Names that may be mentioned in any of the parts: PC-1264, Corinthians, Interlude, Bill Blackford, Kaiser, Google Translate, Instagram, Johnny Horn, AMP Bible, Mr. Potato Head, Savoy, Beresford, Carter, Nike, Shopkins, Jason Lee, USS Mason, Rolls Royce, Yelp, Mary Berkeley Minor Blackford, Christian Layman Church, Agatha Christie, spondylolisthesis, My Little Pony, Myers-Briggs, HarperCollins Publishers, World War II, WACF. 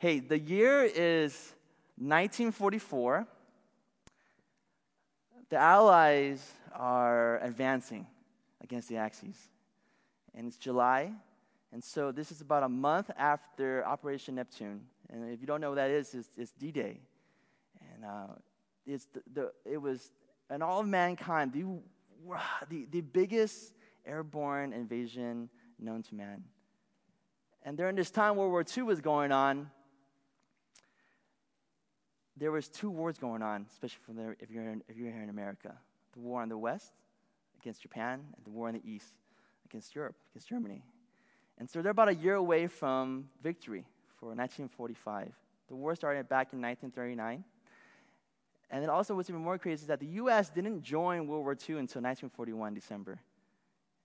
Hey, the year is 1944. The Allies are advancing against the Axis. And it's July. And so this is about a month after Operation Neptune. And if you don't know what that is, it's D-Day. And it was, in all of mankind, the biggest airborne invasion known to man. And during this time, World War II was going on. There was two wars going on, especially if you're here in America. The war in the West against Japan, and the war in the East against Europe, against Germany. And so they're about a year away from victory for 1945. The war started back in 1939. And then also what's even more crazy is that the U.S. didn't join World War II until 1941, December.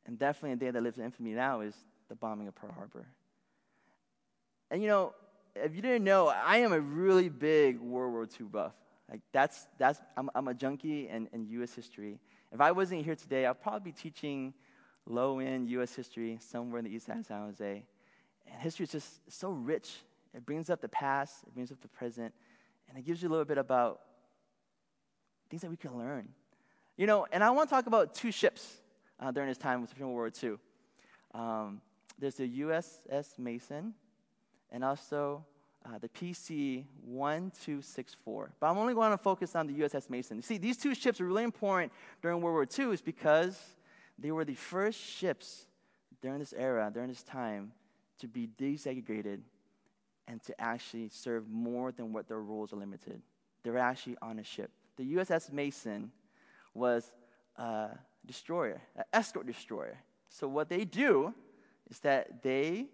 And definitely a day that lives in infamy now is the bombing of Pearl Harbor. And you know, if you didn't know, I am a really big World War II buff. Like I'm a junkie in U.S. history. If I wasn't here today, I'd probably be teaching low-end U.S. history somewhere in the east side of San Jose. And history is just so rich. It brings up the past, it brings up the present, and it gives you a little bit about things that we can learn. You know, and I want to talk about two ships during this time with World War II. There's the USS Mason, and also the PC-1264. But I'm only going to focus on the USS Mason. You see, these two ships are really important during World War II is because they were the first ships during this era, during this time, to be desegregated and to actually serve more than what their roles are limited. They were actually on a ship. The USS Mason was a destroyer, an escort destroyer. So what they do is that they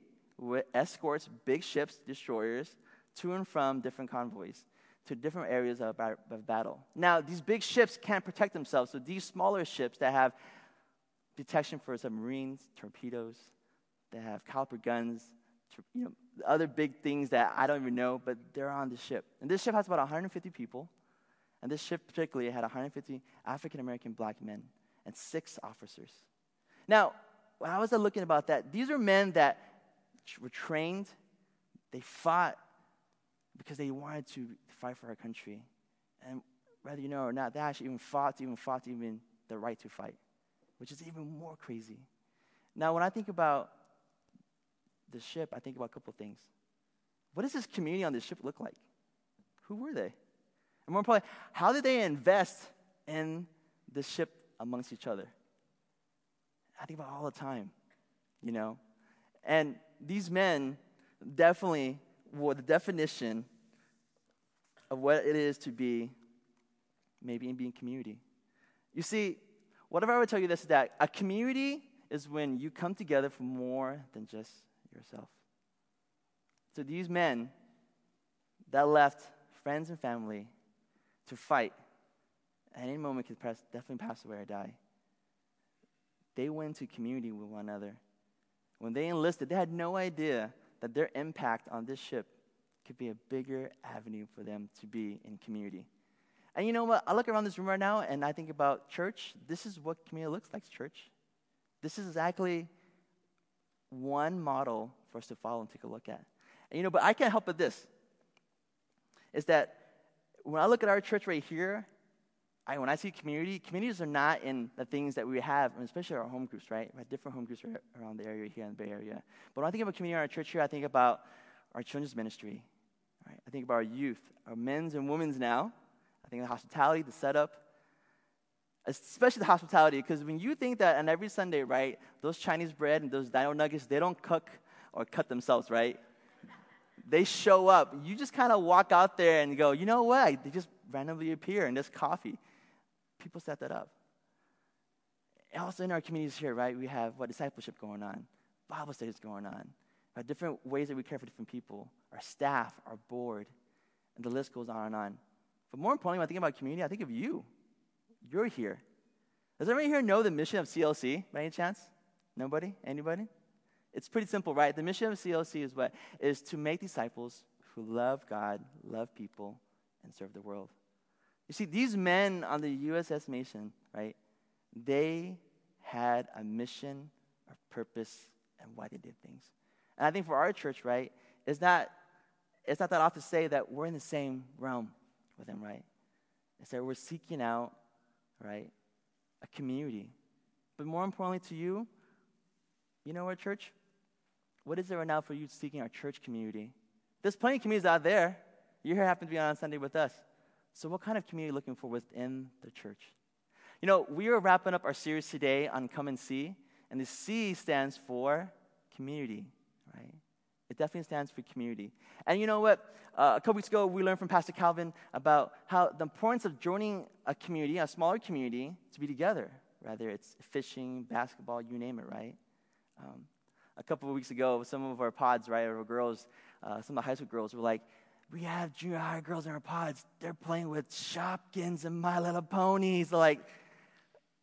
escorts big ships, destroyers, to and from different convoys, to different areas of battle. Now, these big ships can't protect themselves, so these smaller ships that have detection for submarines, torpedoes, that have caliber guns, you know, other big things that I don't even know, but they're on the ship. And this ship has about 150 people, and this ship particularly had 150 African-American black men and 6 officers. Now, when I was looking about that, these are men that were trained, they fought because they wanted to fight for our country. And whether you know or not, they actually even fought the right to fight, which is even more crazy. Now, when I think about the ship, I think about a couple things. What does this community on this ship look like? Who were they? And more importantly, how did they invest in the ship amongst each other? I think about it all the time, you know? And these men definitely were the definition of what it is to be maybe in being community. You see, what if I were to tell you this, that a community is when you come together for more than just yourself. So these men that left friends and family to fight, at any moment could definitely pass away or die. They went into community with one another. When they enlisted, they had no idea that their impact on this ship could be a bigger avenue for them to be in community. And you know what? I look around this room right now, and I think about church. This is what community looks like, church. This is exactly one model for us to follow and take a look at. And you know, but I can't help but this, is that when I look at our church right here, when I see communities are not in the things that we have, and especially our home groups, right? We have different home groups right around the area here in the Bay Area. But when I think about community in our church here, I think about our children's ministry, right? I think about our youth, our men's and women's now. I think of the hospitality, the setup, especially the hospitality, because when you think that on every Sunday, right, those Chinese bread and those dino nuggets, they don't cook or cut themselves, right? They show up. You just kind of walk out there and go, you know what? They just randomly appear and there's coffee. People set that up. And also in our communities here, right, we have discipleship going on, Bible studies going on, different ways that we care for different people, our staff, our board, and the list goes on and on. But more importantly, when I think about community, I think of you. You're here. Does everybody here know the mission of CLC by any chance? Nobody? Anybody? It's pretty simple, right? The mission of CLC is what? Is to make disciples who love God, love people, and serve the world. You see, these men on the USS Mason, right, they had a mission, a purpose, and why they did things. And I think for our church, right, it's not it's not that off to say that we're in the same realm with him, right? It's that we're seeking out, right, a community. But more importantly to you, you know what, church? What is there right now for you seeking our church community? There's plenty of communities out there. You happen to be on Sunday with us. So what kind of community are you looking for within the church? You know, we are wrapping up our series today on Come and See, and the C stands for community, right? It definitely stands for community. And you know what? A couple weeks ago, we learned from Pastor Calvin about how the importance of joining a community, a smaller community, to be together, whether it's fishing, basketball, you name it, right? A couple of weeks ago, some of our pods, right, our girls, some of the high school girls were like, we have junior high girls in our pods. They're playing with Shopkins and My Little Ponies. Like,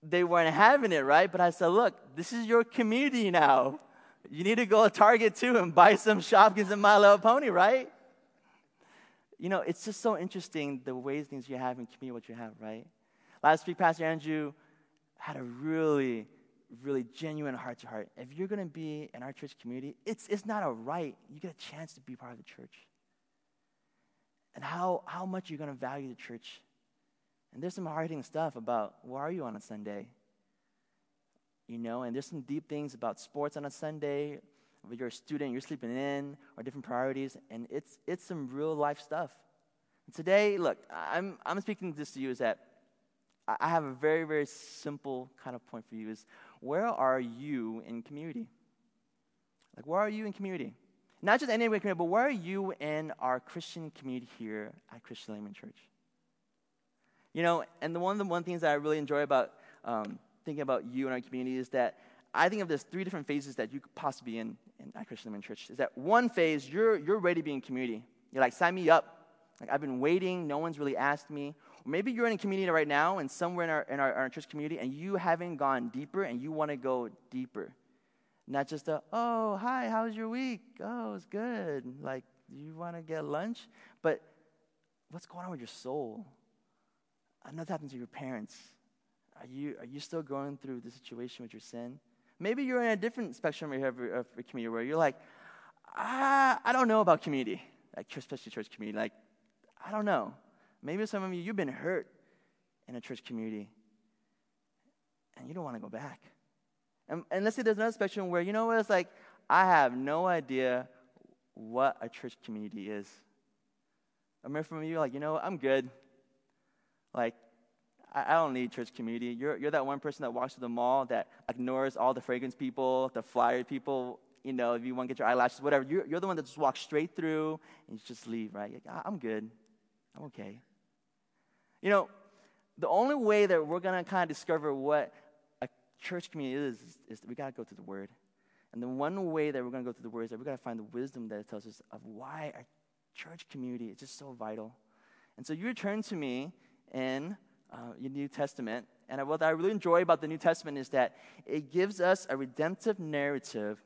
they weren't having it, right? But I said, look, this is your community now. You need to go to Target, too, and buy some Shopkins and My Little Pony, right? You know, it's just so interesting the ways things you have in community, what you have, right? Last week, Pastor Andrew had a really genuine heart-to-heart. If you're going to be in our church community, it's not a right. You get a chance to be part of the church. And how much you're going to value the church. And there's some hard-hitting stuff about, where are you on a Sunday? You know, and there's some deep things about sports on a Sunday. If you're a student, you're sleeping in, or different priorities. And it's some real-life stuff. And today, look, I'm speaking this to you is that I have a very, very simple kind of point for you is, where are you in community? Like, where are you in community? Not just any community, but where are you in our Christian community here at Christian Layman Church? You know, and the one things that I really enjoy about thinking about you and our community is that I think of there's three different phases that you could possibly be in at Christian Layman Church. Is that one phase, you're ready to be in community. You're like, sign me up. Like, I've been waiting. No one's really asked me. Or maybe you're in a community right now and somewhere in our church community and you haven't gone deeper and you want to go deeper. Not just a, oh, hi, how's your week? Oh, it's good. Like, you want to get lunch? But what's going on with your soul? I know that happens to your parents. Are you still going through the situation with your sin? Maybe you're in a different spectrum of your community where you're like, I don't know about community, like especially church community. Like, I don't know. Maybe some of you, you've been hurt in a church community, and you don't want to go back. And let's say there's another spectrum where, you know what, it's like, I have no idea what a church community is. I remember from you, like, you know what, I'm good. Like, I don't need church community. You're that one person that walks through the mall that ignores all the fragrance people, the flyer people, you know, if you want to get your eyelashes, whatever. You're the one that just walks straight through and you just leave, right? You're like, I'm good. I'm okay. You know, the only way that we're going to kind of discover what a church community is that we got to go through the Word. And the one way that we're going to go through the Word is that we got to find the wisdom that it tells us of why our church community is just so vital. And so you return to me in your New Testament. And what I really enjoy about the New Testament is that it gives us a redemptive narrative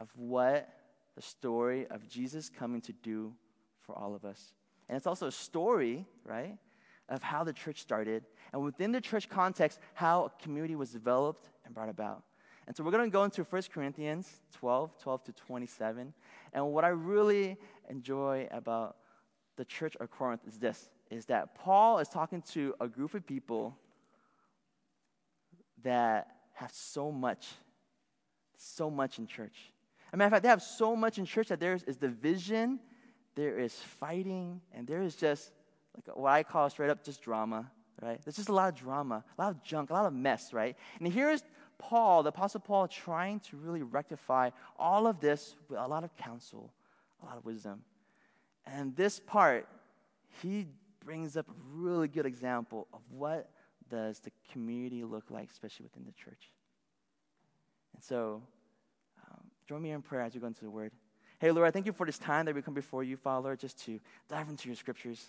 of what the story of Jesus coming to do for all of us. And it's also a story, right, of how the church started, and within the church context, how a community was developed and brought about. And so we're going to go into 1 Corinthians 12 to 27. And what I really enjoy about the church of Corinth is this, is that Paul is talking to a group of people that have so much in church. As a matter of fact, they have so much in church that there is division, there is fighting, and there is just like what I call straight up just drama, right? There's just a lot of drama, a lot of junk, a lot of mess, right? And here is Paul, the Apostle Paul, trying to really rectify all of this with a lot of counsel, a lot of wisdom. And this part, he brings up a really good example of what does the community look like, especially within the church. And so join me in prayer as we go into the Word. Hey, Lord, I thank you for this time that we come before you, Father, Lord, just to dive into your scriptures.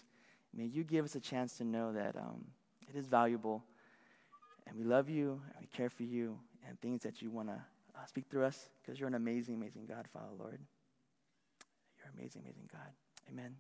May you give us a chance to know that it is valuable, and we love you, and we care for you, and things that you want to speak through us, because you're an amazing, amazing God, Father, Lord. You're an amazing, amazing God. Amen.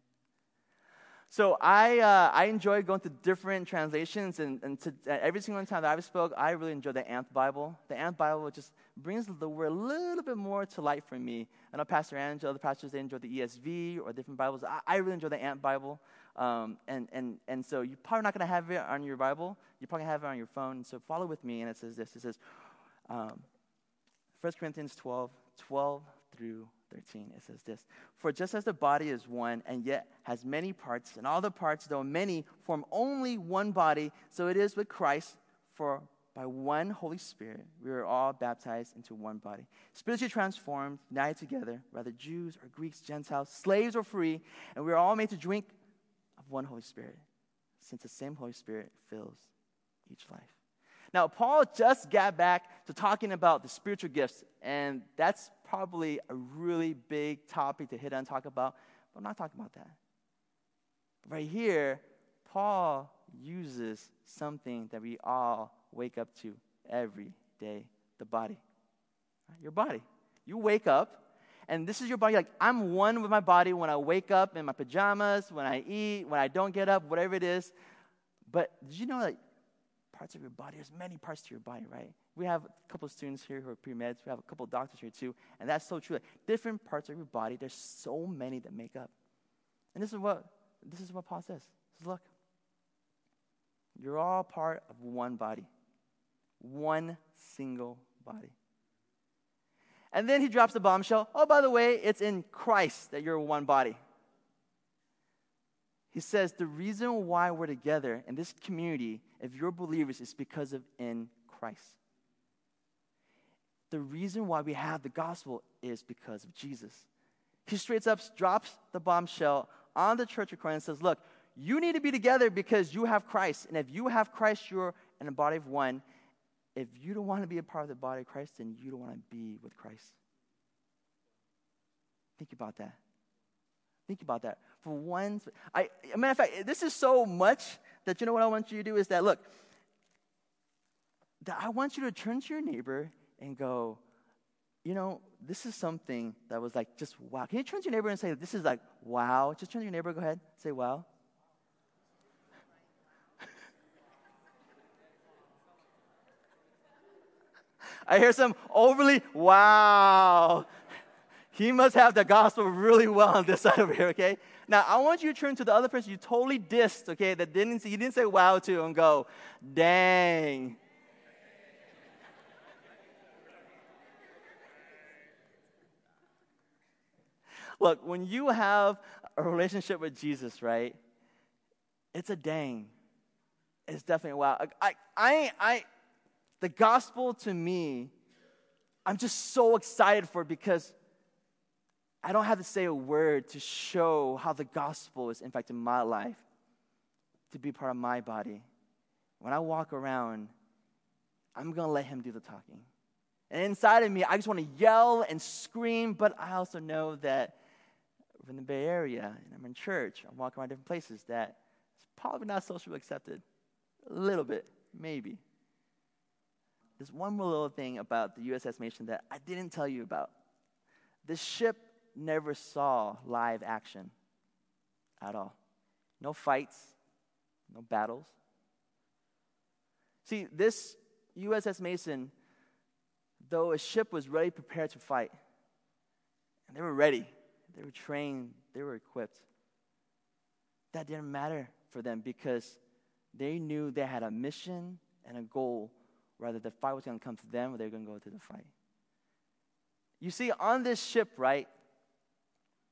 So I enjoy going to different translations, and every single time that I've spoke, I really enjoy the AMP Bible. The AMP Bible just brings the word a little bit more to light for me. I know Pastor Angela, other pastors, they enjoy the ESV or different Bibles. I really enjoy the AMP Bible, and so you're probably not going to have it on your Bible. You're probably going to have it on your phone, so follow with me, and it says this. It says, 1 Corinthians 12 through 13, it says this: For just as the body is one and yet has many parts, and all the parts, though many, form only one body, so it is with Christ. For by one Holy Spirit we are all baptized into one body, spiritually transformed, united together, whether Jews or Greeks, Gentiles, slaves or free, and we are all made to drink of one Holy Spirit, since the same Holy Spirit fills each life. Now, Paul just got back to talking about the spiritual gifts, and that's probably a really big topic to hit on and talk about, but I'm not talking about that. Right here, Paul uses something that we all wake up to every day, the body. Your body. You wake up, and this is your body. You're like, I'm one with my body when I wake up in my pajamas, when I eat, when I don't get up, whatever it is. But did you know that parts of your body, there's many parts to your body, right? We have a couple of students here who are pre-meds. We have a couple of doctors here too, and that's so true. Like, different parts of your body, there's so many that make up. And this is what Paul says. He says, look, you're all part of one body, one single body. And then he drops the bombshell. Oh, by the way, it's in Christ that you're one body. He says the reason why we're together in this community, if you're believers, is because of in Christ. The reason why we have the gospel is because of Jesus. He straight up drops the bombshell on the church of Corinth and says, look, you need to be together because you have Christ. And if you have Christ, you're in a body of one. If you don't want to be a part of the body of Christ, then you don't want to be with Christ. Think about that. Think about that. For one, matter of fact, this is so much that you know what I want you to do is that, look, that I want you to turn to your neighbor and go, you know, this is something that was like just wow. Can you turn to your neighbor and say, this is like wow? Just turn to your neighbor, go ahead, say wow. I hear some overly wow. He must have the gospel really well on this side over here, okay? Now, I want you to turn to the other person you totally dissed, okay, that you didn't say wow to, and go, dang. Look, when you have a relationship with Jesus, right, it's a dang. It's definitely a wow. The gospel to me, I'm just so excited for it because I don't have to say a word to show how the gospel is impacting my life, to be part of my body. When I walk around, I'm going to let him do the talking. And inside of me, I just want to yell and scream, but I also know that in the Bay Area, and I'm in church, I'm walking around different places, that it's probably not socially accepted. A little bit, maybe. There's one more little thing about the USS Mason that I didn't tell you about. The ship never saw live action at all. No fights, no battles. See, this USS Mason, though a ship, was ready, prepared to fight. And they were ready. They were trained. They were equipped. That didn't matter for them because they knew they had a mission and a goal, whether the fight was going to come to them or they were going to go to the fight. You see, on this ship, right,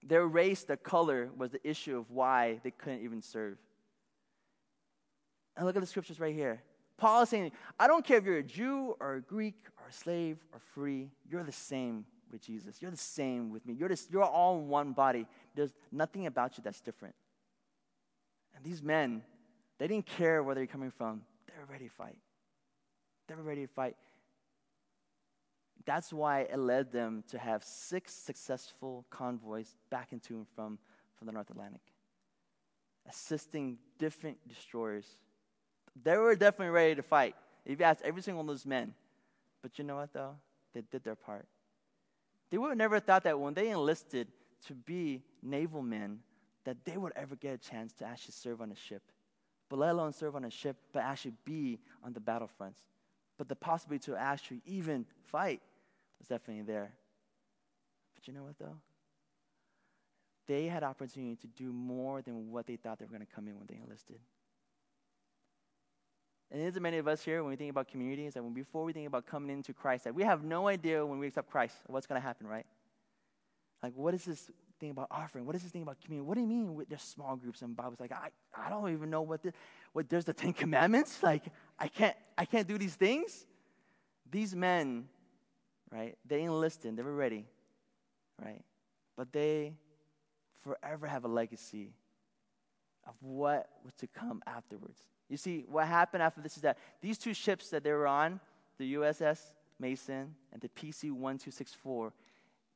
their race, their color, was the issue of why they couldn't even serve. And look at the scriptures right here. Paul is saying, I don't care if you're a Jew or a Greek or a slave or free. You're the same with Jesus. You're the same with me. You're all one body. There's nothing about you that's different. And these men, they didn't care where they're coming from. They were ready to fight. They were ready to fight. That's why it led them to have 6 successful convoys back and to and from the North Atlantic, assisting different destroyers. They were definitely ready to fight, if you ask every single one of those men. But you know what, though? They did their part. They would have never thought that when they enlisted to be naval men, that they would ever get a chance to actually serve on a ship. But let alone serve on a ship, but actually be on the battlefronts. But the possibility to actually even fight was definitely there. But you know what, though? They had opportunity to do more than what they thought they were going to come in when they enlisted. And it isn't many of us here, when we think about communities, and before we think about coming into Christ, that we have no idea when we accept Christ what's going to happen, right? Like, what is this thing about offering? What is this thing about community? What do you mean with there's small groups? And Bob was like, I don't even know what there's the Ten Commandments? Like, I can't do these things. These men, right, they enlisted, they were ready, right? But they forever have a legacy of what was to come afterwards. You see, what happened after this is that these two ships that they were on, the USS Mason and the PC-1264,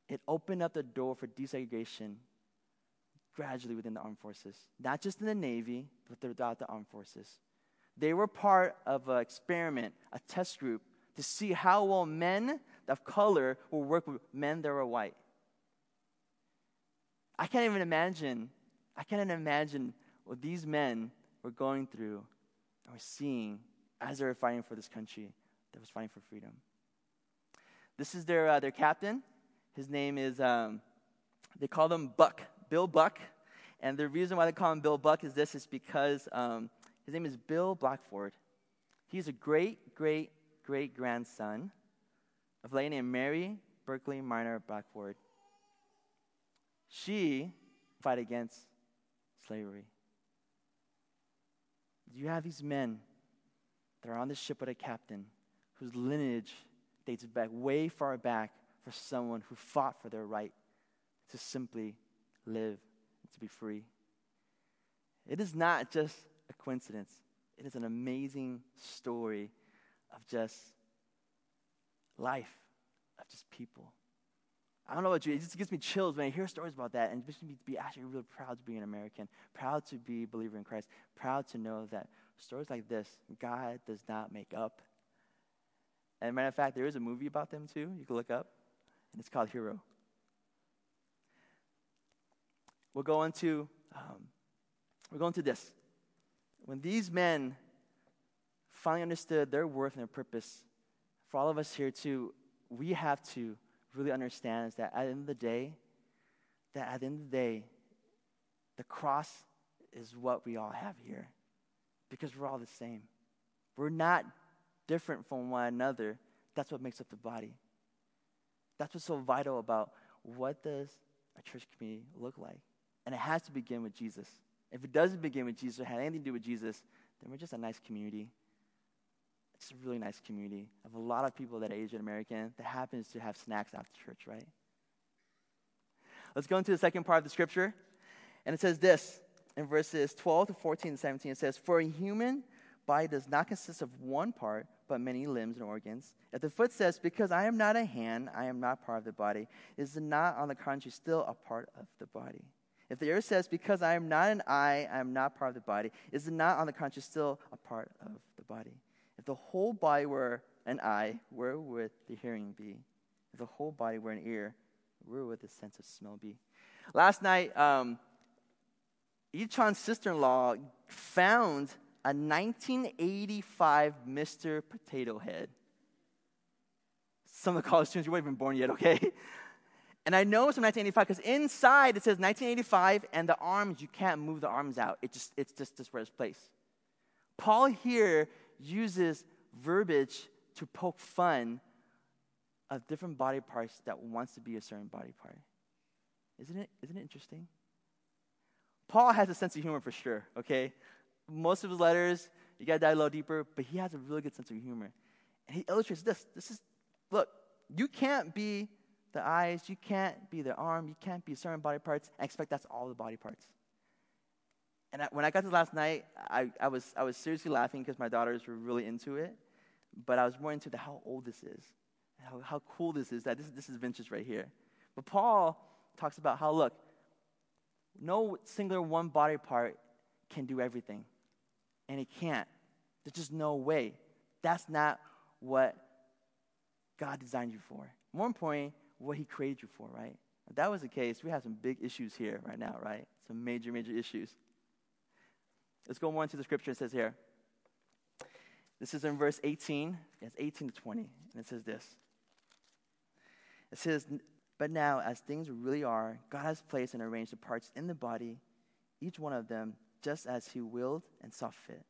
it opened up the door for desegregation gradually within the armed forces. Not just in the Navy, but throughout the armed forces. They were part of an experiment, a test group, to see how well men of color will work with men that were white. I can't even imagine what these men were going through and were seeing as they were fighting for this country that was fighting for freedom. This is their captain. His name is, they call him Buck, Bill Buck. And the reason why they call him Bill Buck is this, is because his name is Bill Blackford. He's a great, great, great grandson of a lady named Mary Berkeley Minor Blackford. She fought against slavery. You have these men that are on this ship with a captain whose lineage dates back way far back for someone who fought for their right to simply live and to be free. It is not just a coincidence. It is an amazing story of just life, of just people. I don't know about you, it just gives me chills when I hear stories about that, and it makes me be actually really proud to be an American, proud to be a believer in Christ, proud to know that stories like this, God does not make up. And matter of fact, there is a movie about them too, you can look up. And it's called Hero. We're going to this. When these men finally understood their worth and their purpose, for all of us here too, we have to really understand is that at the end of the day, the cross is what we all have here. Because we're all the same. We're not different from one another. That's what makes up the body. That's what's so vital about what does a church community look like. And it has to begin with Jesus. If it doesn't begin with Jesus, or have anything to do with Jesus, then we're just a nice community. It's a really nice community of a lot of people that are Asian American that happens to have snacks after church, right? Let's go into the second part of the scripture. And it says this, in verses 12 to 14 and 17, it says, "For a human body does not consist of one part, but many limbs and organs. If the foot says, because I am not a hand, I am not part of the body, is it not, on the contrary, still a part of the body? If the ear says, because I am not an eye, I am not part of the body, is it not, on the contrary, still a part of the body? If the whole body were an eye, where would the hearing be? If the whole body were an ear, where would the sense of smell be?" Last night, Yichon's sister-in-law found a 1985 Mr. Potato Head. Some of the college students, you weren't even born yet, okay? And I know it's from 1985 because inside it says 1985, and the arms, you can't move the arms out. It's just where it's placed. Paul here uses verbiage to poke fun of different body parts that wants to be a certain body part. Isn't it interesting? Paul has a sense of humor for sure, okay? Most of his letters, you got to dive a little deeper, but he has a really good sense of humor. And he illustrates this. This is, look, you can't be the eyes, you can't be the arm, you can't be certain body parts, and expect that's all the body parts. And when I got this last night, I was seriously laughing because my daughters were really into it, but I was more into the how old this is, how cool this is, that this is vintage right here. But Paul talks about how, look, no singular one body part can do everything. And it can't. There's just no way. That's not what God designed you for. More importantly, what he created you for, right? If that was the case, we have some big issues here right now, right? some major, major issues. Let's go more into the scripture. It says here. This is in verse 18. It's 18 to 20. And it says this. It says, but now, as things really are, God has placed and arranged the parts in the body, each one of them, just as he willed and saw fit,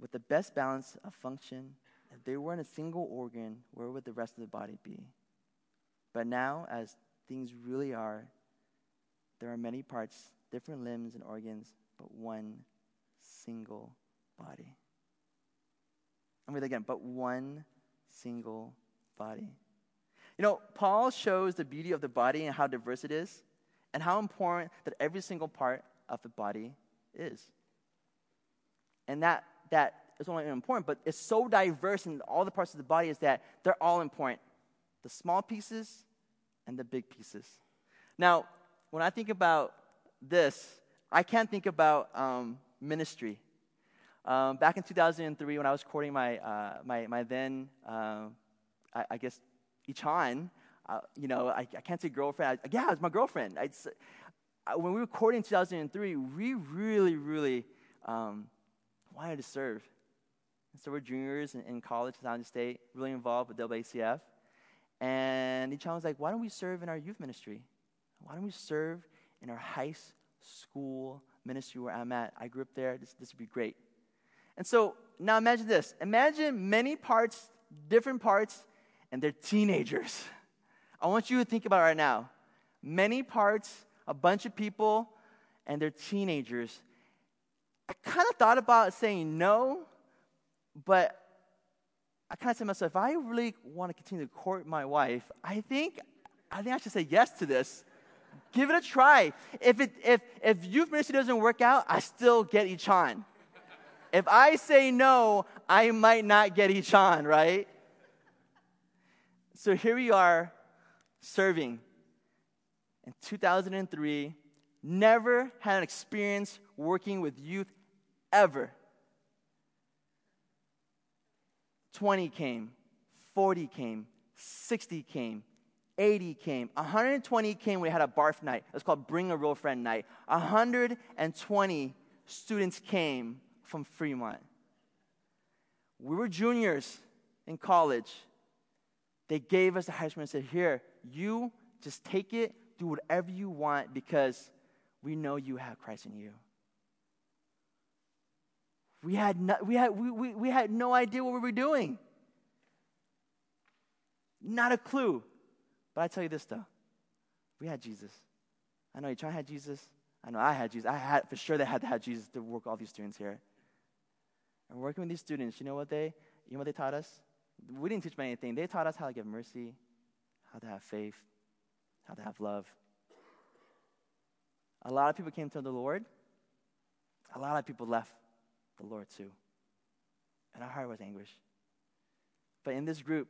with the best balance of function. If they weren't a single organ, where would the rest of the body be? But now, as things really are, there are many parts, different limbs and organs, but one single body. I'll read that again, but one single body. You know, Paul shows the beauty of the body and how diverse it is, and how important that every single part of the body is. And that is only important, but it's so diverse in all the parts of the body is that they're all important. The small pieces and the big pieces. Now, when I think about this, I can't think about ministry. Back in 2003, when I was courting my then Ichan, I can't say girlfriend. It was my girlfriend. When we were courting in 2003, we really, really wanted to serve. And so we're juniors in college at San State, really involved with WACF. And Ichan was like, why don't we serve in our youth ministry? Why don't we serve in our high school ministry where I'm at? I grew up there. This would be great. And so now imagine this. Imagine many parts, different parts, and they're teenagers. I want you to think about it right now. Many parts, a bunch of people, and they're teenagers. I kind of thought about saying no, but I kind of said to myself, if I really want to continue to court my wife, I think I should say yes to this. Give it a try. If youth ministry doesn't work out, I still get Ichan. If I say no, I might not get Ichan, right? So here we are, serving. In 2003, never had an experience working with youth ever. 20 came, 40 came, 60 came, 80 came, 120 came. We had a barf night. It was called Bring a Real Friend Night. 120 students came from Fremont. We were juniors in college. They gave us the high school and said, here, you just take it, do whatever you want, because we know you have Christ in you. We had no idea what we were doing. Not a clue. But I tell you this, though. We had Jesus. I know Ichan had Jesus. I know I had Jesus. They had to have Jesus to work with all these students here. And working with these students, you know what they taught us? We didn't teach them anything. They taught us how to give mercy, how to have faith, how to have love. A lot of people came to the Lord. A lot of people left the Lord too. And our heart was anguish. But in this group,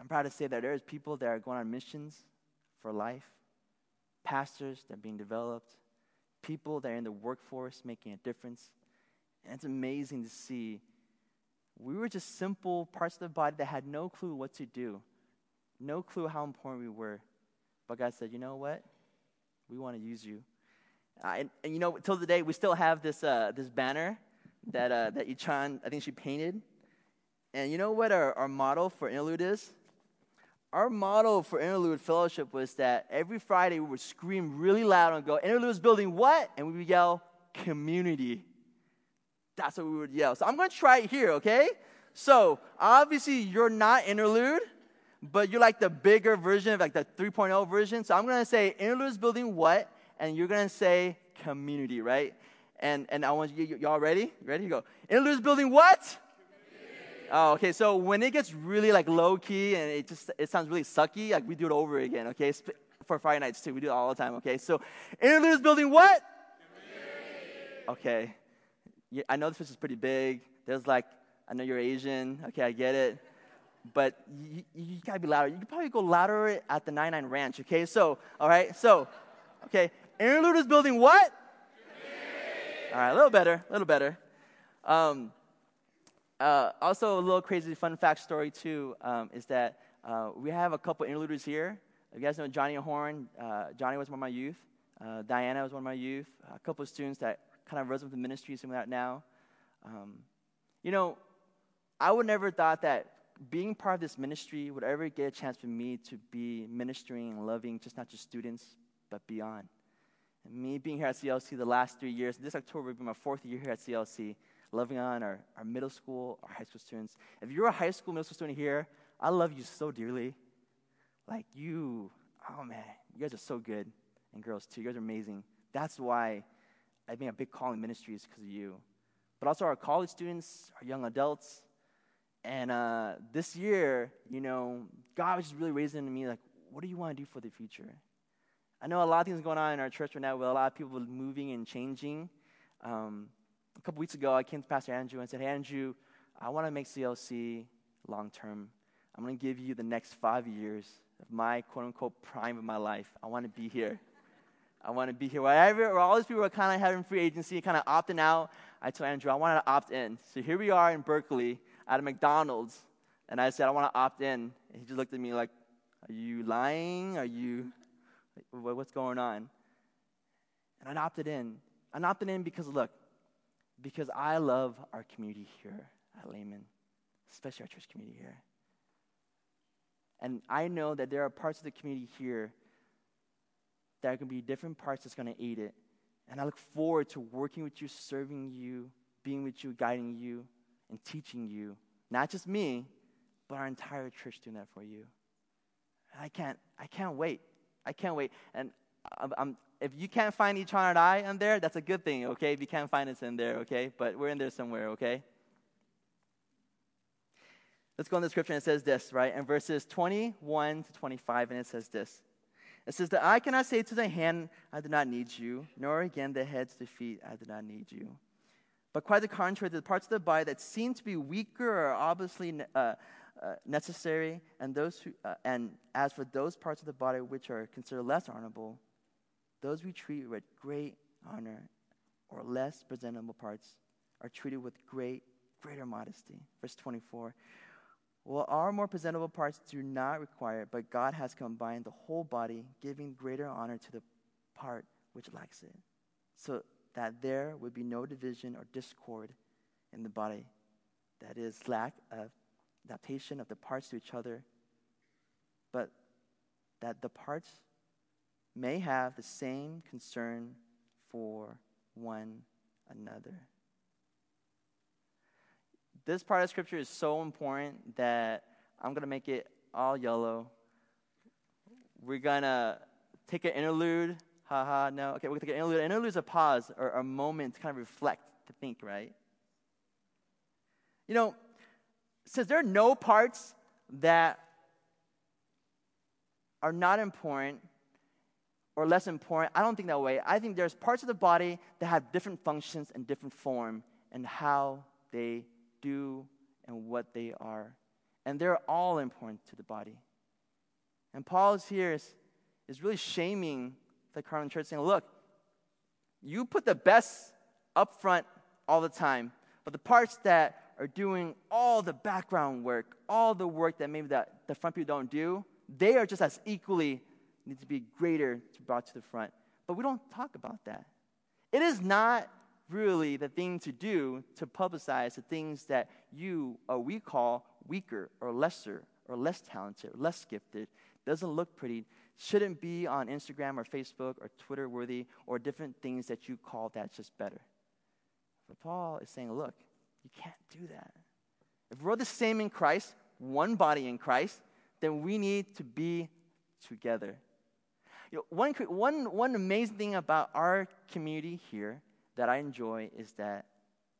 I'm proud to say that there's people that are going on missions for life, pastors that are being developed, people that are in the workforce making a difference. And it's amazing to see. We were just simple parts of the body that had no clue what to do, no clue how important we were. But God said, you know what? We want to use you. And till today, we still have this banner that Ichan, I think she painted. And you know what our motto for Interlude is? Our motto for Interlude Fellowship was that every Friday, we would scream really loud and go, Interlude is building what? And we would yell, community. That's what we would yell. So I'm going to try it here, okay? So obviously, you're not Interlude, but you're like the bigger version, like the 3.0 version. So I'm going to say, Interlude is building what? And you're going to say, community, right? And I want you, y'all ready? Ready? You go, Interlude is building what? Community. Oh, okay. So when it gets really like low key and it sounds really sucky, like we do it over again, okay? For Friday nights too, we do it all the time, okay? So Interlude is building what? Community. Okay. Yeah, I know this fish is pretty big. I know you're Asian. Okay, I get it. But you got to be louder. You could probably go louder at the 99 Ranch, okay? So, all right. So, okay. Interlude is building what? Community. All right, a little better. Also, a little crazy fun fact story, too, is that we have a couple interluders here. If you guys know Johnny Horn, Johnny was one of my youth. Diana was one of my youth. A couple of students that kind of rose up the ministry, some of that now. You know, I would never thought that being part of this ministry would ever get a chance for me to be ministering and loving, just not just students, but beyond. And me being here at CLC the last 3 years, this October will be my fourth year here at CLC, loving on our middle school, our high school students. If you're a high school, middle school student here, I love you so dearly. Like you, oh man, you guys are so good. And girls too, you guys are amazing. That's why I made a big call in ministry is because of you. But also our college students, our young adults. And this year, you know, God was just really raising to me, like, what do you want to do for the future? I know a lot of things going on in our church right now with a lot of people moving and changing. A couple weeks ago, I came to Pastor Andrew and said, hey, Andrew, I want to make CLC long-term. I'm going to give you the next 5 years of my quote-unquote prime of my life. I want to be here. I want to be here. Where all these people are kind of having free agency, kind of opting out, I told Andrew, I wanted to opt in. So here we are in Berkeley at a McDonald's, and I said, I want to opt in. And he just looked at me like, are you lying? Are you, what's going on? And I opted in. I opted in because, look, because I love our community here at Layman, especially our church community here. And I know that there are parts of the community here that are going to be different parts that's going to aid it. And I look forward to working with you, serving you, being with you, guiding you, and teaching you. Not just me, but our entire church doing that for you. And I can't wait. I can't wait. And if you can't find each other and I in there, that's a good thing, okay? If you can't find us in there, okay? But we're in there somewhere, okay? Let's go in the scripture, and it says this, right? In verses 21 to 25, and it says this. It says, the eye cannot say to the hand, I do not need you, nor again the head to the feet, I do not need you. But quite the contrary, the parts of the body that seem to be weaker are obviously necessary, and as for those parts of the body which are considered less honorable, those we treat with great honor, or less presentable parts, are treated with greater modesty. Verse 24. Well, our more presentable parts do not require it, but God has combined the whole body, giving greater honor to the part which lacks it, so that there would be no division or discord in the body, that is, lack of adaptation of the parts to each other, but that the parts may have the same concern for one another. This part of scripture is so important that I'm going to make it all yellow. We're going to take an interlude. Okay, we're going to take an interlude. An interlude is a pause or a moment to kind of reflect, to think, right? You know, it says there are no parts that are not important or less important. I don't think that way. I think there's parts of the body that have different functions and different form and how they do and what they are. And they're all important to the body. And Paul's here is really shaming the Corinthian church, saying, look, you put the best up front all the time, but the parts that are doing all the background work, all the work that maybe the front people don't do, they are just as equally need to be greater to brought to the front. But we don't talk about that. It is not really the thing to do to publicize the things that you or we call weaker or lesser or less talented, or less gifted, doesn't look pretty, shouldn't be on Instagram or Facebook or Twitter worthy or different things that you call that's just better. But Paul is saying, look, you can't do that. If we're the same in Christ, one body in Christ, then we need to be together. You know, one amazing thing about our community here that I enjoy is that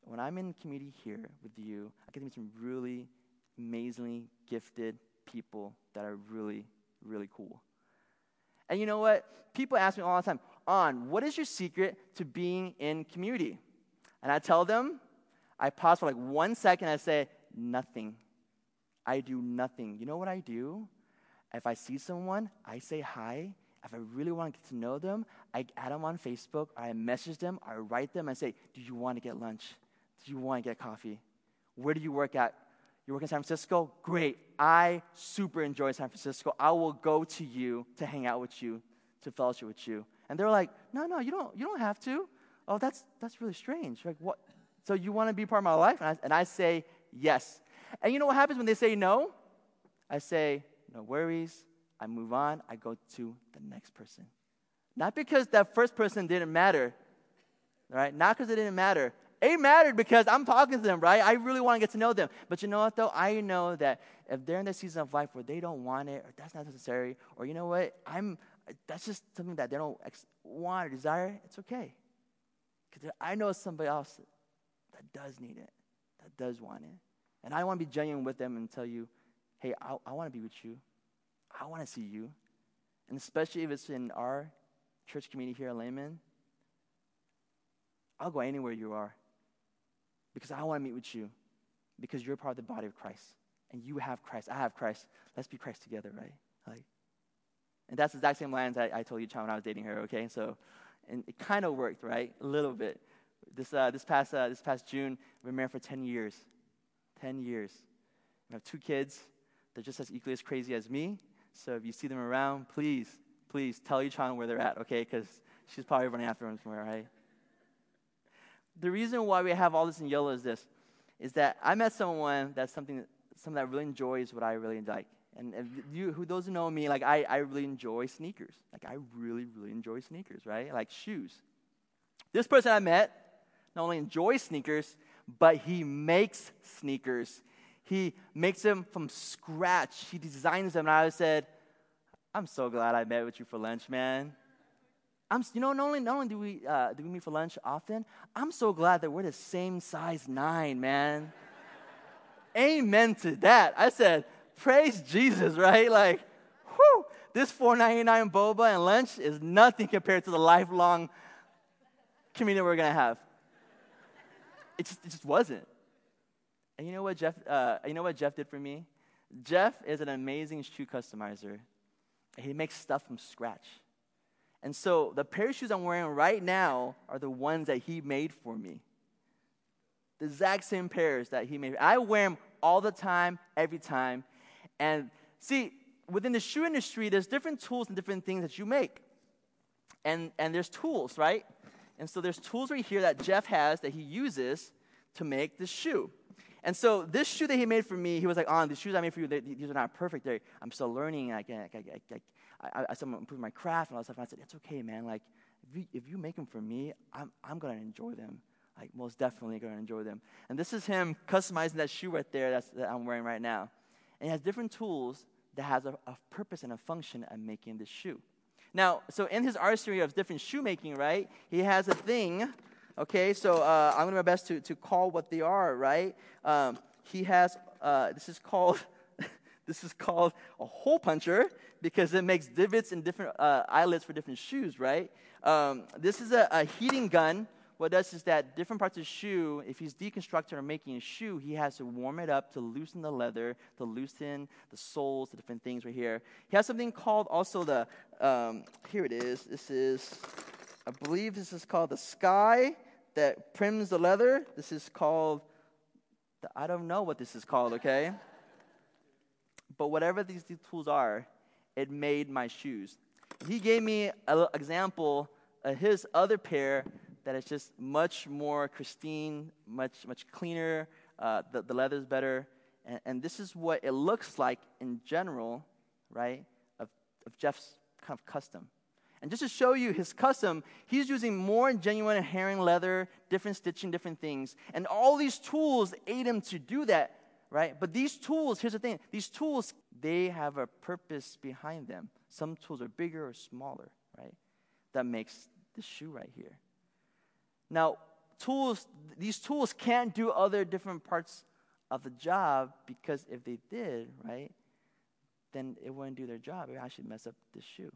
when I'm in the community here with you, I get to meet some really amazingly gifted people that are really, really cool. And you know what? People ask me all the time, On, what is your secret to being in community? And I tell them, I pause for like 1 second, I say, nothing. I do nothing. You know what I do? If I see someone, I say hi. If I really want to get to know them, I add them on Facebook, I message them, I write them, I say, do you want to get lunch? Do you want to get coffee? Where do you work at? You work in San Francisco? Great. I super enjoy San Francisco. I will go to you to hang out with you, to fellowship with you. And they're like, no, you don't have to. Oh, that's really strange. Like, what? So you want to be part of my life? And I say yes. And you know what happens when they say no? I say, no worries. I move on. I go to the next person. Not because that first person didn't matter, right? Not because it didn't matter. It mattered because I'm talking to them, right? I really want to get to know them. But you know what, though? I know that if they're in that season of life where they don't want it, or that's not necessary, or you know what, that's just something that they don't want or desire, it's okay. Because I know somebody else that does need it, that does want it. And I want to be genuine with them and tell you, hey, I want to be with you. I want to see you. And especially if it's in our church community here in Layman, I'll go anywhere you are. Because I want to meet with you. Because you're part of the body of Christ. And you have Christ. I have Christ. Let's be Christ together, right? Like, and that's the exact same lines I told you, Chan, when I was dating her, okay? So, and it kind of worked, right? A little bit. This past June, we were married for 10 years. 10 years. We have two kids. They're just as equally as crazy as me. So if you see them around, please tell Chan where they're at, okay? Because she's probably running after them somewhere, right? The reason why we have all this in yellow is this, is that I met someone someone that really enjoys what I really like. And if you, those who know me, like I really enjoy sneakers. Like I really, really enjoy sneakers, right? Like shoes. This person I met not only enjoys sneakers, but he makes sneakers. He makes them from scratch. He designs them. And I said, I'm so glad I met with you for lunch, man. Not only do we meet for lunch often, I'm so glad that we're the same size 9, man. Amen to that. I said, praise Jesus, right? Like, whew, this $4.99 boba and lunch is nothing compared to the lifelong community we're going to have. It just wasn't. And you know what Jeff did for me? Jeff is an amazing shoe customizer. He makes stuff from scratch. And so the pair of shoes I'm wearing right now are the ones that he made for me. The exact same pairs that he made. I wear them all the time, every time. And see, within the shoe industry, there's different tools and different things that you make. And there's tools, right? And so there's tools right here that Jeff has that he uses to make this shoe. And so this shoe that he made for me, he was like, the shoes I made for you, these are not perfect. I'm still learning. I improved my craft and all that stuff. And I said, it's okay, man. Like, if you make them for me, I'm going to enjoy them. Like, most definitely going to enjoy them. And this is him customizing that shoe right there that I'm wearing right now. And it has different tools that has a purpose and a function of making this shoe. Now, so in his arsenal of different shoemaking, right, he has a thing. Okay, so I'm going to do my best to call what they are, right? He has, this is called a hole puncher because it makes divots and different eyelets for different shoes, right? This is a heating gun. What it does is that different parts of the shoe, if he's deconstructing or making a shoe, he has to warm it up to loosen the leather, to loosen the soles, the different things right here. He has something called also the, here it is. I believe this is called the sky that prims the leather. This is called, I don't know what this is called, okay? But whatever these tools are, it made my shoes. He gave me an example of his other pair that is just much more pristine, much cleaner, the leather's better. And this is what it looks like in general, right, of Jeff's kind of custom. And just to show you his custom, he's using more genuine herring leather, different stitching, different things. And all these tools aid him to do that, right? But these tools, here's the thing. These tools, they have a purpose behind them. Some tools are bigger or smaller, right? That makes the shoe right here. Now, these tools can't do other different parts of the job because if they did, right, then it wouldn't do their job. It would actually mess up the shoe.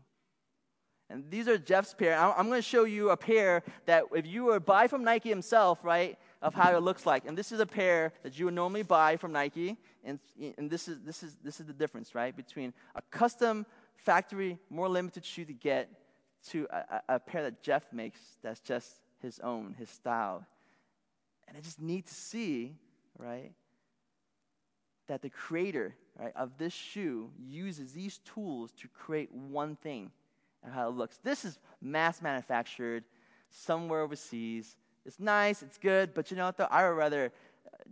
And these are Jeff's pair. I'm going to show you a pair that if you were to buy from Nike himself, right, of how it looks like. And this is a pair that you would normally buy from Nike. And this is the difference, right, between a custom factory, more limited shoe to get to a pair that Jeff makes that's just his own, his style. And I just need to see, right, that the creator, right, of this shoe uses these tools to create one thing. and how it looks. This is mass manufactured somewhere overseas. It's nice, it's good, but you know what though? I would rather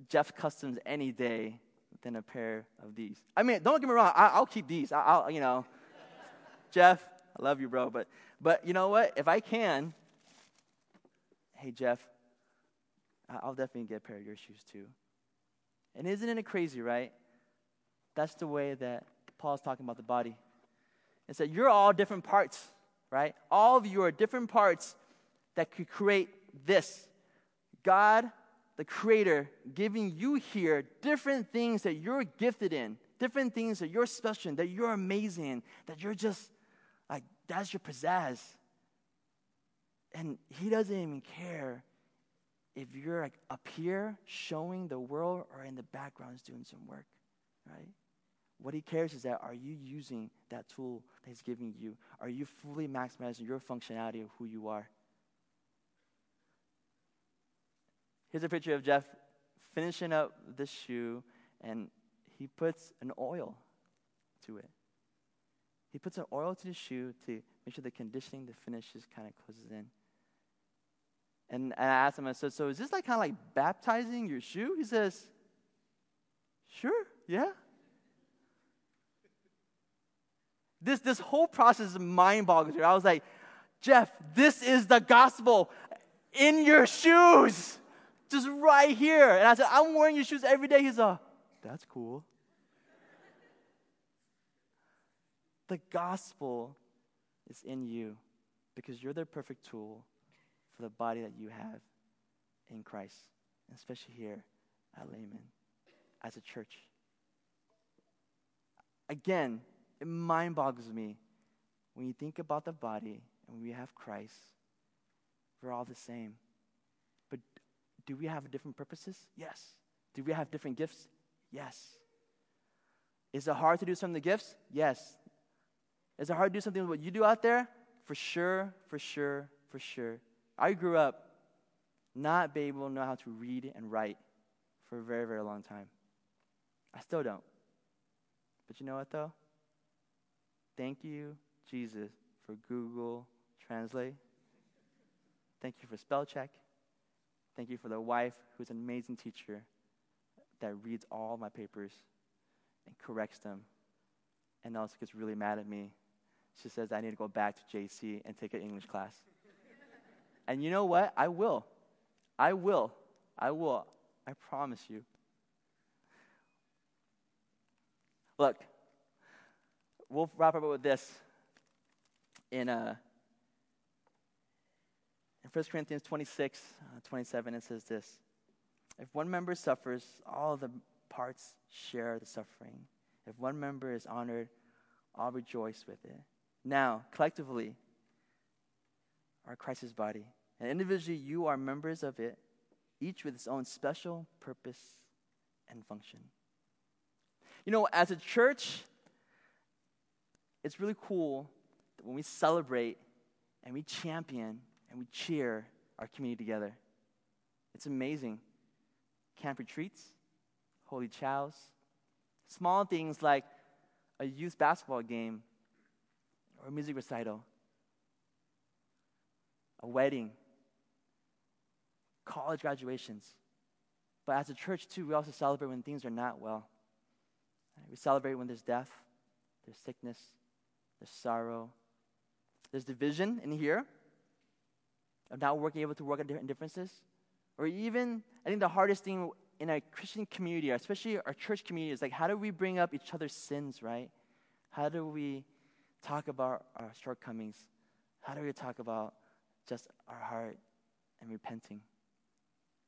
Jeff Customs any day than a pair of these. I mean, don't get me wrong, I'll keep these. I'll you know, Jeff, I love you, bro, but you know what? If I can, hey, Jeff, I'll definitely get a pair of your shoes too. And isn't it crazy, right? That's the way that Paul's talking about the body. It said, you're all different parts, right? All of you are different parts that could create this. God, the Creator, giving you here different things that you're gifted in, different things that you're special in, that you're amazing in, that you're just like, that's your pizzazz. And He doesn't even care if you're like up here showing the world or in the background doing some work, right? What He cares is that, are you using that tool that He's giving you? Are you fully maximizing your functionality of who you are? Here's a picture of Jeff finishing up this shoe, and he puts an oil to it. He puts an oil to the shoe to make sure the conditioning, the finish just kind of closes in. And I asked him, I said, so is this like kind of like baptizing your shoe? He says, sure, yeah. This whole process is mind-boggling. I was like, Jeff, this is the gospel in your shoes, just right here. And I said, I'm wearing your shoes every day. He's like, that's cool. The gospel is in you because you're the perfect tool for the body that you have in Christ, especially here at Layman as a church. Again, it mind boggles me when you think about the body and we have Christ, we're all the same. But do we have different purposes? Yes. Do we have different gifts? Yes. Is it hard to do some of the gifts? Yes. Is it hard to do something with what you do out there? For sure, for sure, for sure. I grew up not being able to know how to read and write for a very, very long time. I still don't. But you know what though? Thank you, Jesus, for Google Translate. Thank you for spell check. Thank you for the wife who's an amazing teacher that reads all my papers and corrects them and also gets really mad at me. She says, I need to go back to JC and take an English class. And you know what? I will. I promise you. Look. We'll wrap up with this in 1 Corinthians 26, 27, it says this. If one member suffers, all the parts share the suffering. If one member is honored, all rejoice with it. Now, collectively, are Christ's body, and individually you are members of it, each with its own special purpose and function. You know, as a church, it's really cool that when we celebrate and we champion and we cheer our community together. It's amazing. Camp retreats, holy chows, small things like a youth basketball game or a music recital, a wedding, college graduations. But as a church, too, we also celebrate when things are not well. We celebrate when there's death, there's sickness, there's sorrow. There's division in here of not able to work on differences. Or even, I think the hardest thing in our Christian community, especially our church community, is like, how do we bring up each other's sins, right? How do we talk about our shortcomings? How do we talk about just our heart and repenting?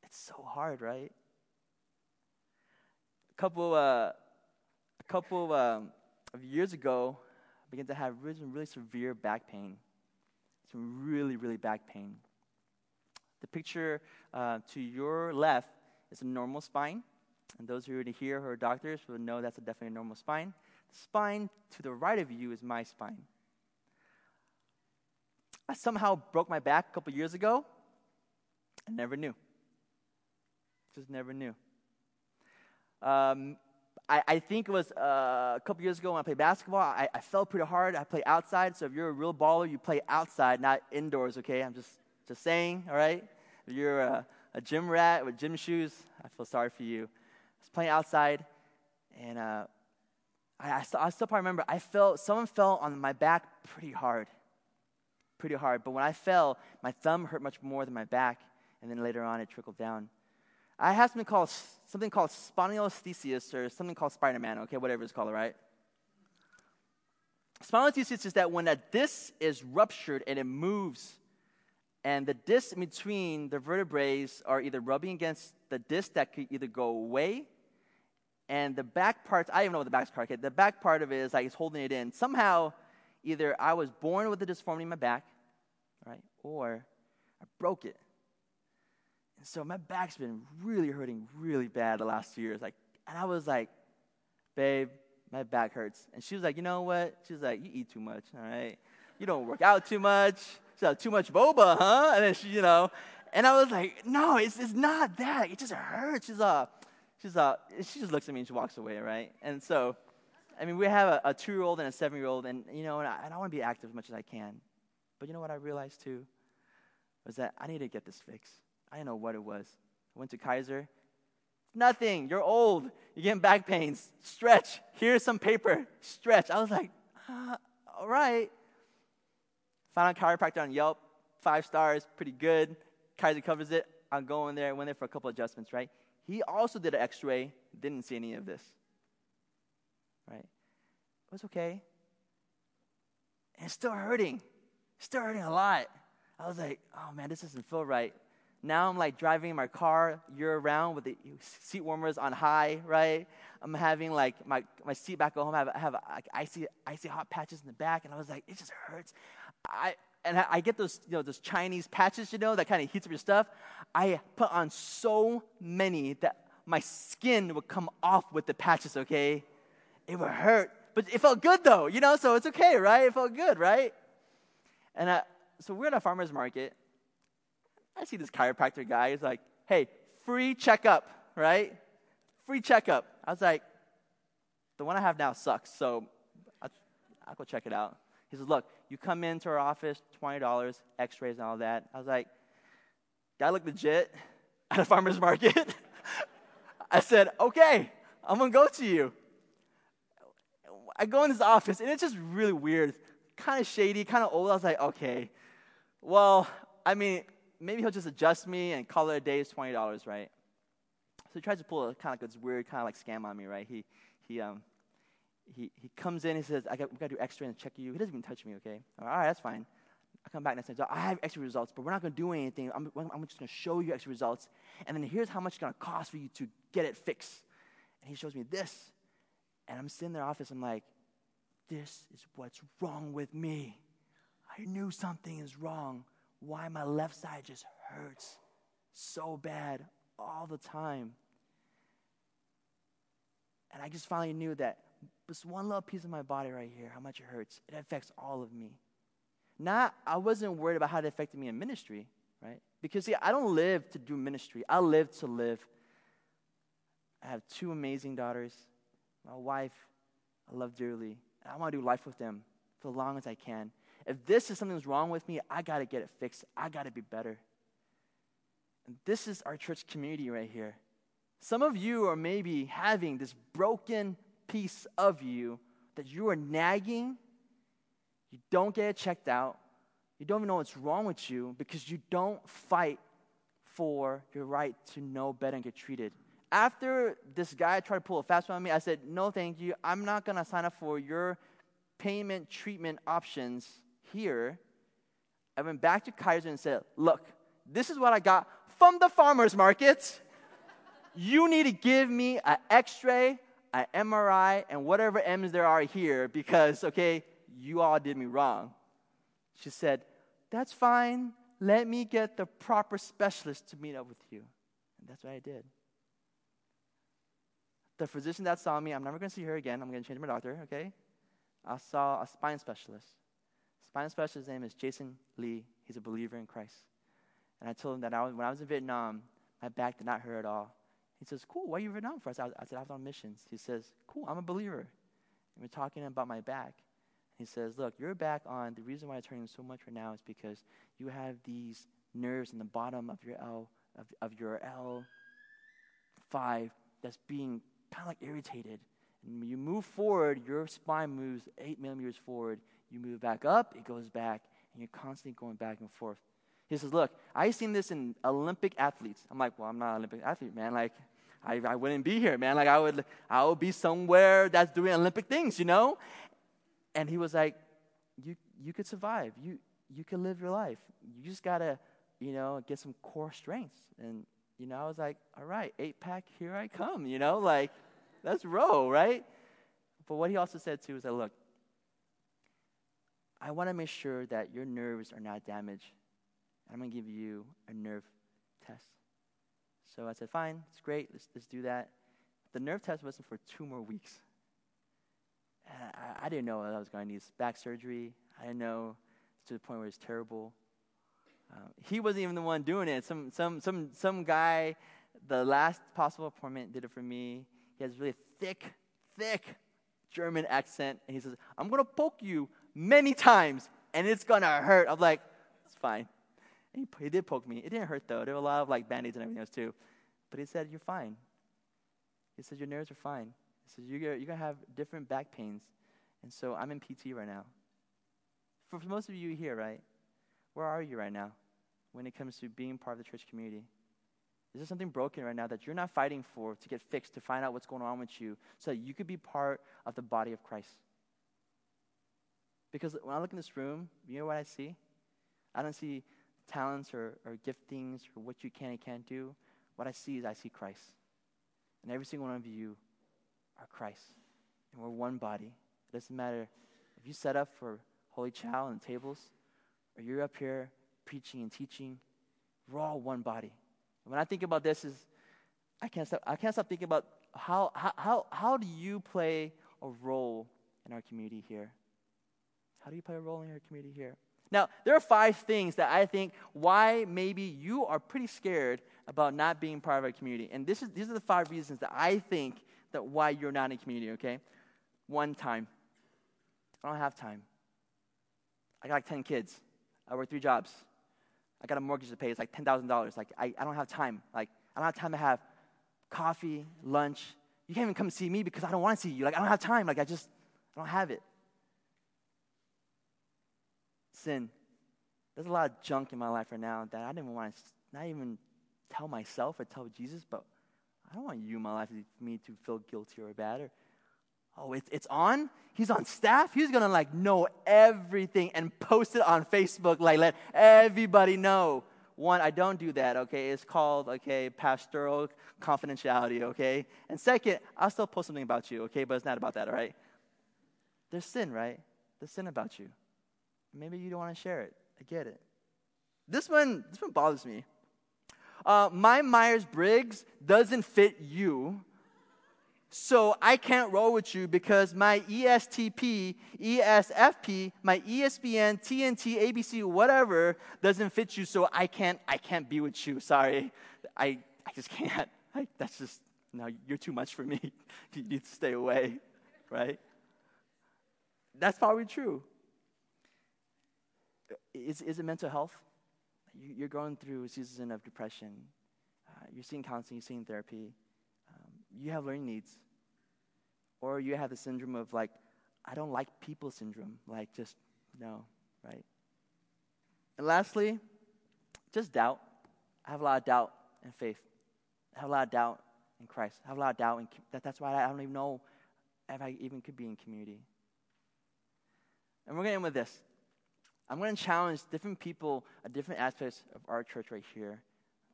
It's so hard, right? A couple of years ago, I began to have really severe back pain. Some really back pain. The picture to your left is a normal spine. And those who are here who are doctors will know that's definitely a normal spine. The spine to the right of you is my spine. I somehow broke my back a couple years ago. I never knew. Just never knew. I think it was a couple years ago when I played basketball. I fell pretty hard. I play outside. So if you're a real baller, you play outside, not indoors, okay? I'm just saying, all right? If you're a gym rat with gym shoes, I feel sorry for you. I was playing outside, and I still probably remember someone fell on my back pretty hard. But when I fell, my thumb hurt much more than my back, and then later on it trickled down. I have something called spondylolisthesis, or something called Spider-Man, okay, whatever it's called, right? Spondylolisthesis is that when a disc is ruptured and it moves, and the discs in between the vertebrae are either rubbing against the disc that could either go away, and the back parts, I don't even know what the back part is, the back part of it is like it's holding it in. Somehow, either I was born with a disformity in my back, right, or I broke it. And so my back's been really hurting really bad the last 2 years. And I was like, babe, my back hurts. And she was like, you know what? She was like, you eat too much, all right? You don't work out too much. She's like, too much boba, huh? And then she, you know. And I was like, no, it's not that. It just hurts. She just looks at me and she walks away, right? And so, I mean, we have a 2-year-old and a 7-year-old, and, you know, and I want to be active as much as I can. But you know what I realized, too, was that I need to get this fixed. I didn't know what it was. I went to Kaiser. Nothing. You're old. You're getting back pains. Stretch. Here's some paper. Stretch. I was like, all right. Found a chiropractor on Yelp. 5 stars. Pretty good. Kaiser covers it. I'm going there. I went there for a couple adjustments, right? He also did an x-ray. Didn't see any of this. Right? It was okay. And it's still hurting. Still hurting a lot. I was like, oh, man, this doesn't feel right. Now I'm like driving my car year-round with the seat warmers on high, right? I'm having like my seat back at home. I have like icy hot patches in the back, and I was like, it just hurts. I get those, you know, those Chinese patches, you know, that kind of heats up your stuff. I put on so many that my skin would come off with the patches. Okay, it would hurt, but it felt good though, you know. So it's okay, right? It felt good, right? And so we're at a farmer's market. I see this chiropractor guy. He's like, hey, free checkup, right? Free checkup. I was like, the one I have now sucks, so I'll go check it out. He says, look, you come into our office, $20, x-rays and all that. I was like, do I look legit at a farmer's market? I said, okay, I'm going to go to you. I go in his office, and it's just really weird, kind of shady, kind of old. I was like, okay, well, I mean, maybe he'll just adjust me and call it a day. It's $20, right? So he tries to pull a kind of like this weird kind of like scam on me, right? He comes in. He says, "We got to do X-ray and check you." He doesn't even touch me. Okay, all right, that's fine. I come back next time. So I have X-ray results, but we're not going to do anything. I'm just going to show you X-ray results, and then here's how much it's going to cost for you to get it fixed. And he shows me this, and I'm sitting in their office. I'm like, "This is what's wrong with me. I knew something is wrong. Why my left side just hurts so bad all the time." And I just finally knew that this one little piece of my body right here, how much it hurts, it affects all of me. I wasn't worried about how it affected me in ministry, right? Because, see, I don't live to do ministry. I live to live. I have 2 amazing daughters. My wife, I love dearly. I want to do life with them for as long as I can. If this is something that's wrong with me, I got to get it fixed. I got to be better. And this is our church community right here. Some of you are maybe having this broken piece of you that you are nagging. You don't get it checked out. You don't even know what's wrong with you because you don't fight for your right to know better and get treated. After this guy tried to pull a fast one on me, I said, no, thank you. I'm not going to sign up for your payment treatment options here. I went back to Kaiser and said, look, this is what I got from the farmer's market. You need to give me an x-ray, an MRI, and whatever M's there are here because, okay, you all did me wrong. She said, that's fine. Let me get the proper specialist to meet up with you. And that's what I did. The physician that saw me, I'm never going to see her again. I'm going to change my doctor, okay? I saw a spine specialist. Spine specialist's name is Jason Lee. He's a believer in Christ. And I told him that when I was in Vietnam, my back did not hurt at all. He says, cool, why are you written down for us? I said, I was on missions. He says, cool, I'm a believer. And we're talking about my back. He says, look, you're back on. The reason why it's hurting so much right now is because you have these nerves in the bottom of your L5 that's being kind of like irritated. And when you move forward, your spine moves 8 millimeters forward. You move back up, it goes back, and you're constantly going back and forth. He says, look, I've seen this in Olympic athletes. I'm like, well, I'm not an Olympic athlete, man. Like, I wouldn't be here, man. Like, I would be somewhere that's doing Olympic things, you know? And he was like, you could survive. You could live your life. You just got to, you know, get some core strengths. And, you know, I was like, all right, 8-pack, here I come, you know? Like, let's roll, right? But what he also said, too, is that, look, I want to make sure that your nerves are not damaged. I'm going to give you a nerve test. So I said, fine, it's great, let's do that. The nerve test wasn't for 2 more weeks. And I didn't know that I was going to need back surgery. I didn't know to the point where it's terrible. He wasn't even the one doing it. Some guy, the last possible appointment, did it for me. He has a really thick German accent. And he says, I'm going to poke you many times, and it's going to hurt. I'm like, it's fine. And he did poke me. It didn't hurt, though. There were a lot of, like, Band-Aids and everything else, too. But he said, you're fine. He said, your nerves are fine. He said, you're going to have different back pains. And so I'm in PT right now. For most of you here, right, where are you right now when it comes to being part of the church community? Is there something broken right now that you're not fighting for to get fixed, to find out what's going on with you so that you could be part of the body of Christ? Because when I look in this room, you know what I see? I don't see talents or giftings or what you can and can't do. What I see is I see Christ. And every single one of you are Christ. And we're one body. It doesn't matter if you set up for Holy Chow and the tables or you're up here preaching and teaching. We're all one body. And when I think about this, I can't stop thinking about how do you play a role in our community here? How do you play a role in your community here? Now, there are 5 things that I think why maybe you are pretty scared about not being part of our community. And these are the 5 reasons that I think that why you're not in community, okay? 1, time. I don't have time. I got like 10 kids. I work 3 jobs. I got a mortgage to pay. It's like $10,000. Like, I don't have time. Like, I don't have time to have coffee, lunch. You can't even come see me because I don't want to see you. Like, I don't have time. Like, I don't have it. Sin. There's a lot of junk in my life right now that I didn't even want to, not even tell myself or tell Jesus, but I don't want you in my life me to feel guilty or bad. Or, oh, it's on? He's on staff? He's going to like know everything and post it on Facebook, like let everybody know. 1, I don't do that, okay? It's called, okay, pastoral confidentiality, okay? And 2nd, I'll still post something about you, okay? But it's not about that, all right? There's sin, right? There's sin about you. Maybe you don't want to share it. I get it. This one bothers me. My Myers-Briggs doesn't fit you, so I can't roll with you because my ESTP, ESFP, my ESPN, TNT, ABC, whatever doesn't fit you, so I can't be with you. Sorry, I just can't. That's just no. You're too much for me. You need to stay away, right? That's probably true. Is it mental health? You're going through a season of depression. You're seeing counseling. You're seeing therapy. You have learning needs. Or you have the syndrome of like, I don't like people syndrome. Like just, no, right? And lastly, just doubt. I have a lot of doubt in faith. I have a lot of doubt in Christ. I have a lot of doubt in that's why I don't even know if I even could be in community. And we're going to end with this. I'm going to challenge different people at different aspects of our church right here.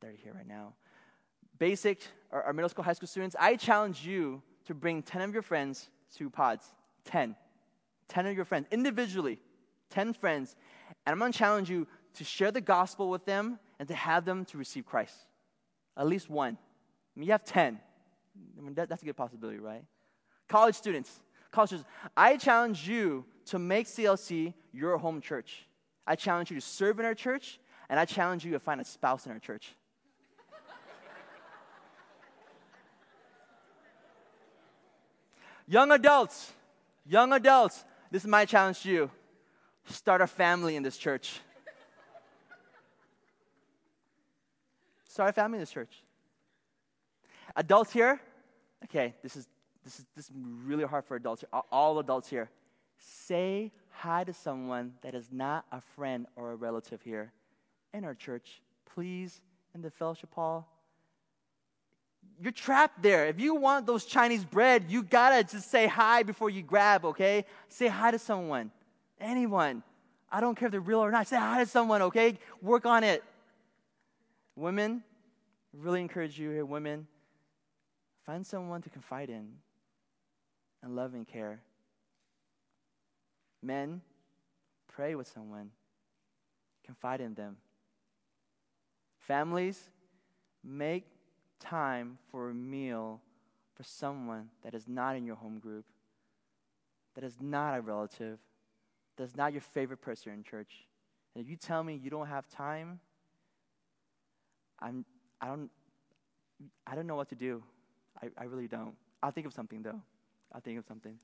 They're here right now. Basic, our middle school, high school students, I challenge you to bring 10 of your friends to pods. 10 of your friends, individually. 10 friends. And I'm going to challenge you to share the gospel with them and to have them to receive Christ. At least 1. I mean, you have 10. I mean, that's a good possibility, right? College students, I challenge you to make CLC your home church. I challenge you to serve in our church, and I challenge you to find a spouse in our church. Young adults, this is my challenge to you. Start a family in this church. Start a family in this church. Adults here, okay, this is really hard for adults here. All adults here, say hi to someone that is not a friend or a relative here in our church, please, in the fellowship hall. You're trapped there. If you want those Chinese bread, you gotta just say hi before you grab, okay? Say hi to someone, anyone. I don't care if they're real or not. Say hi to someone, okay? Work on it. Women, really encourage you here, women. Find someone to confide in and love and care. Men, pray with someone. Confide in them. Families, make time for a meal for someone that is not in your home group, that is not a relative, that is not your favorite person in church. And if you tell me you don't have time, I don't know what to do. I really don't. I'll think of something, though. I'll think of something.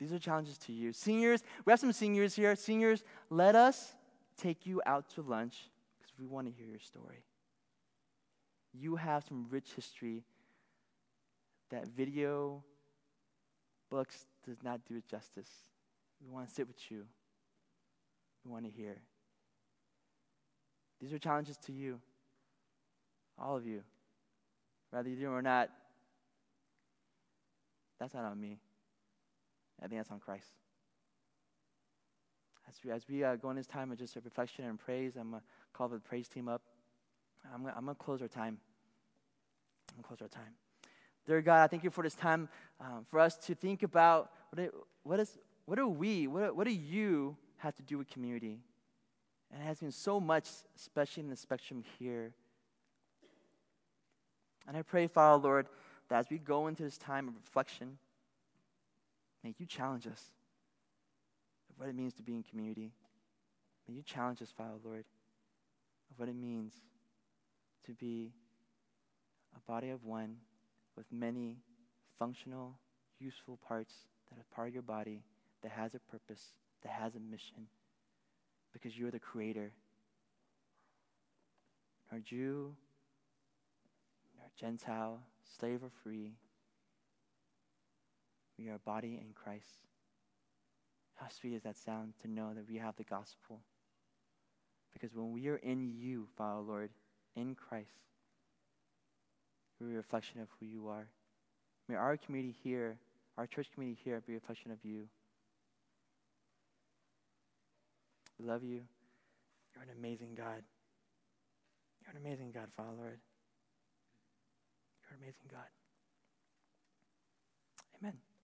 These are challenges to you. Seniors, we have some seniors here. Seniors, let us take you out to lunch because we want to hear your story. You have some rich history that video, books does not do it justice. We want to sit with you. We want to hear. These are challenges to you, all of you. Whether you do or not, that's not on me. I think that's on Christ. As we go in this time of just a reflection and praise, I'm going to call the praise team up. I'm going to close our time. Dear God, I thank you for this time for us to think about what do you have to do with community? And it has been so much, especially in the spectrum here. And I pray, Father, Lord, that as we go into this time of reflection, may you challenge us of what it means to be in community. May you challenge us, Father, Lord, of what it means to be a body of one with many functional, useful parts that are part of your body that has a purpose, that has a mission, because you are the creator. Nor Jew, nor Gentile, slave or free, we are a body in Christ. How sweet is that sound to know that we have the gospel? Because when we are in you, Father, Lord, in Christ, we're a reflection of who you are. May our community here, our church community here, be a reflection of you. We love you. You're an amazing God. You're an amazing God, Father, Lord. You're an amazing God.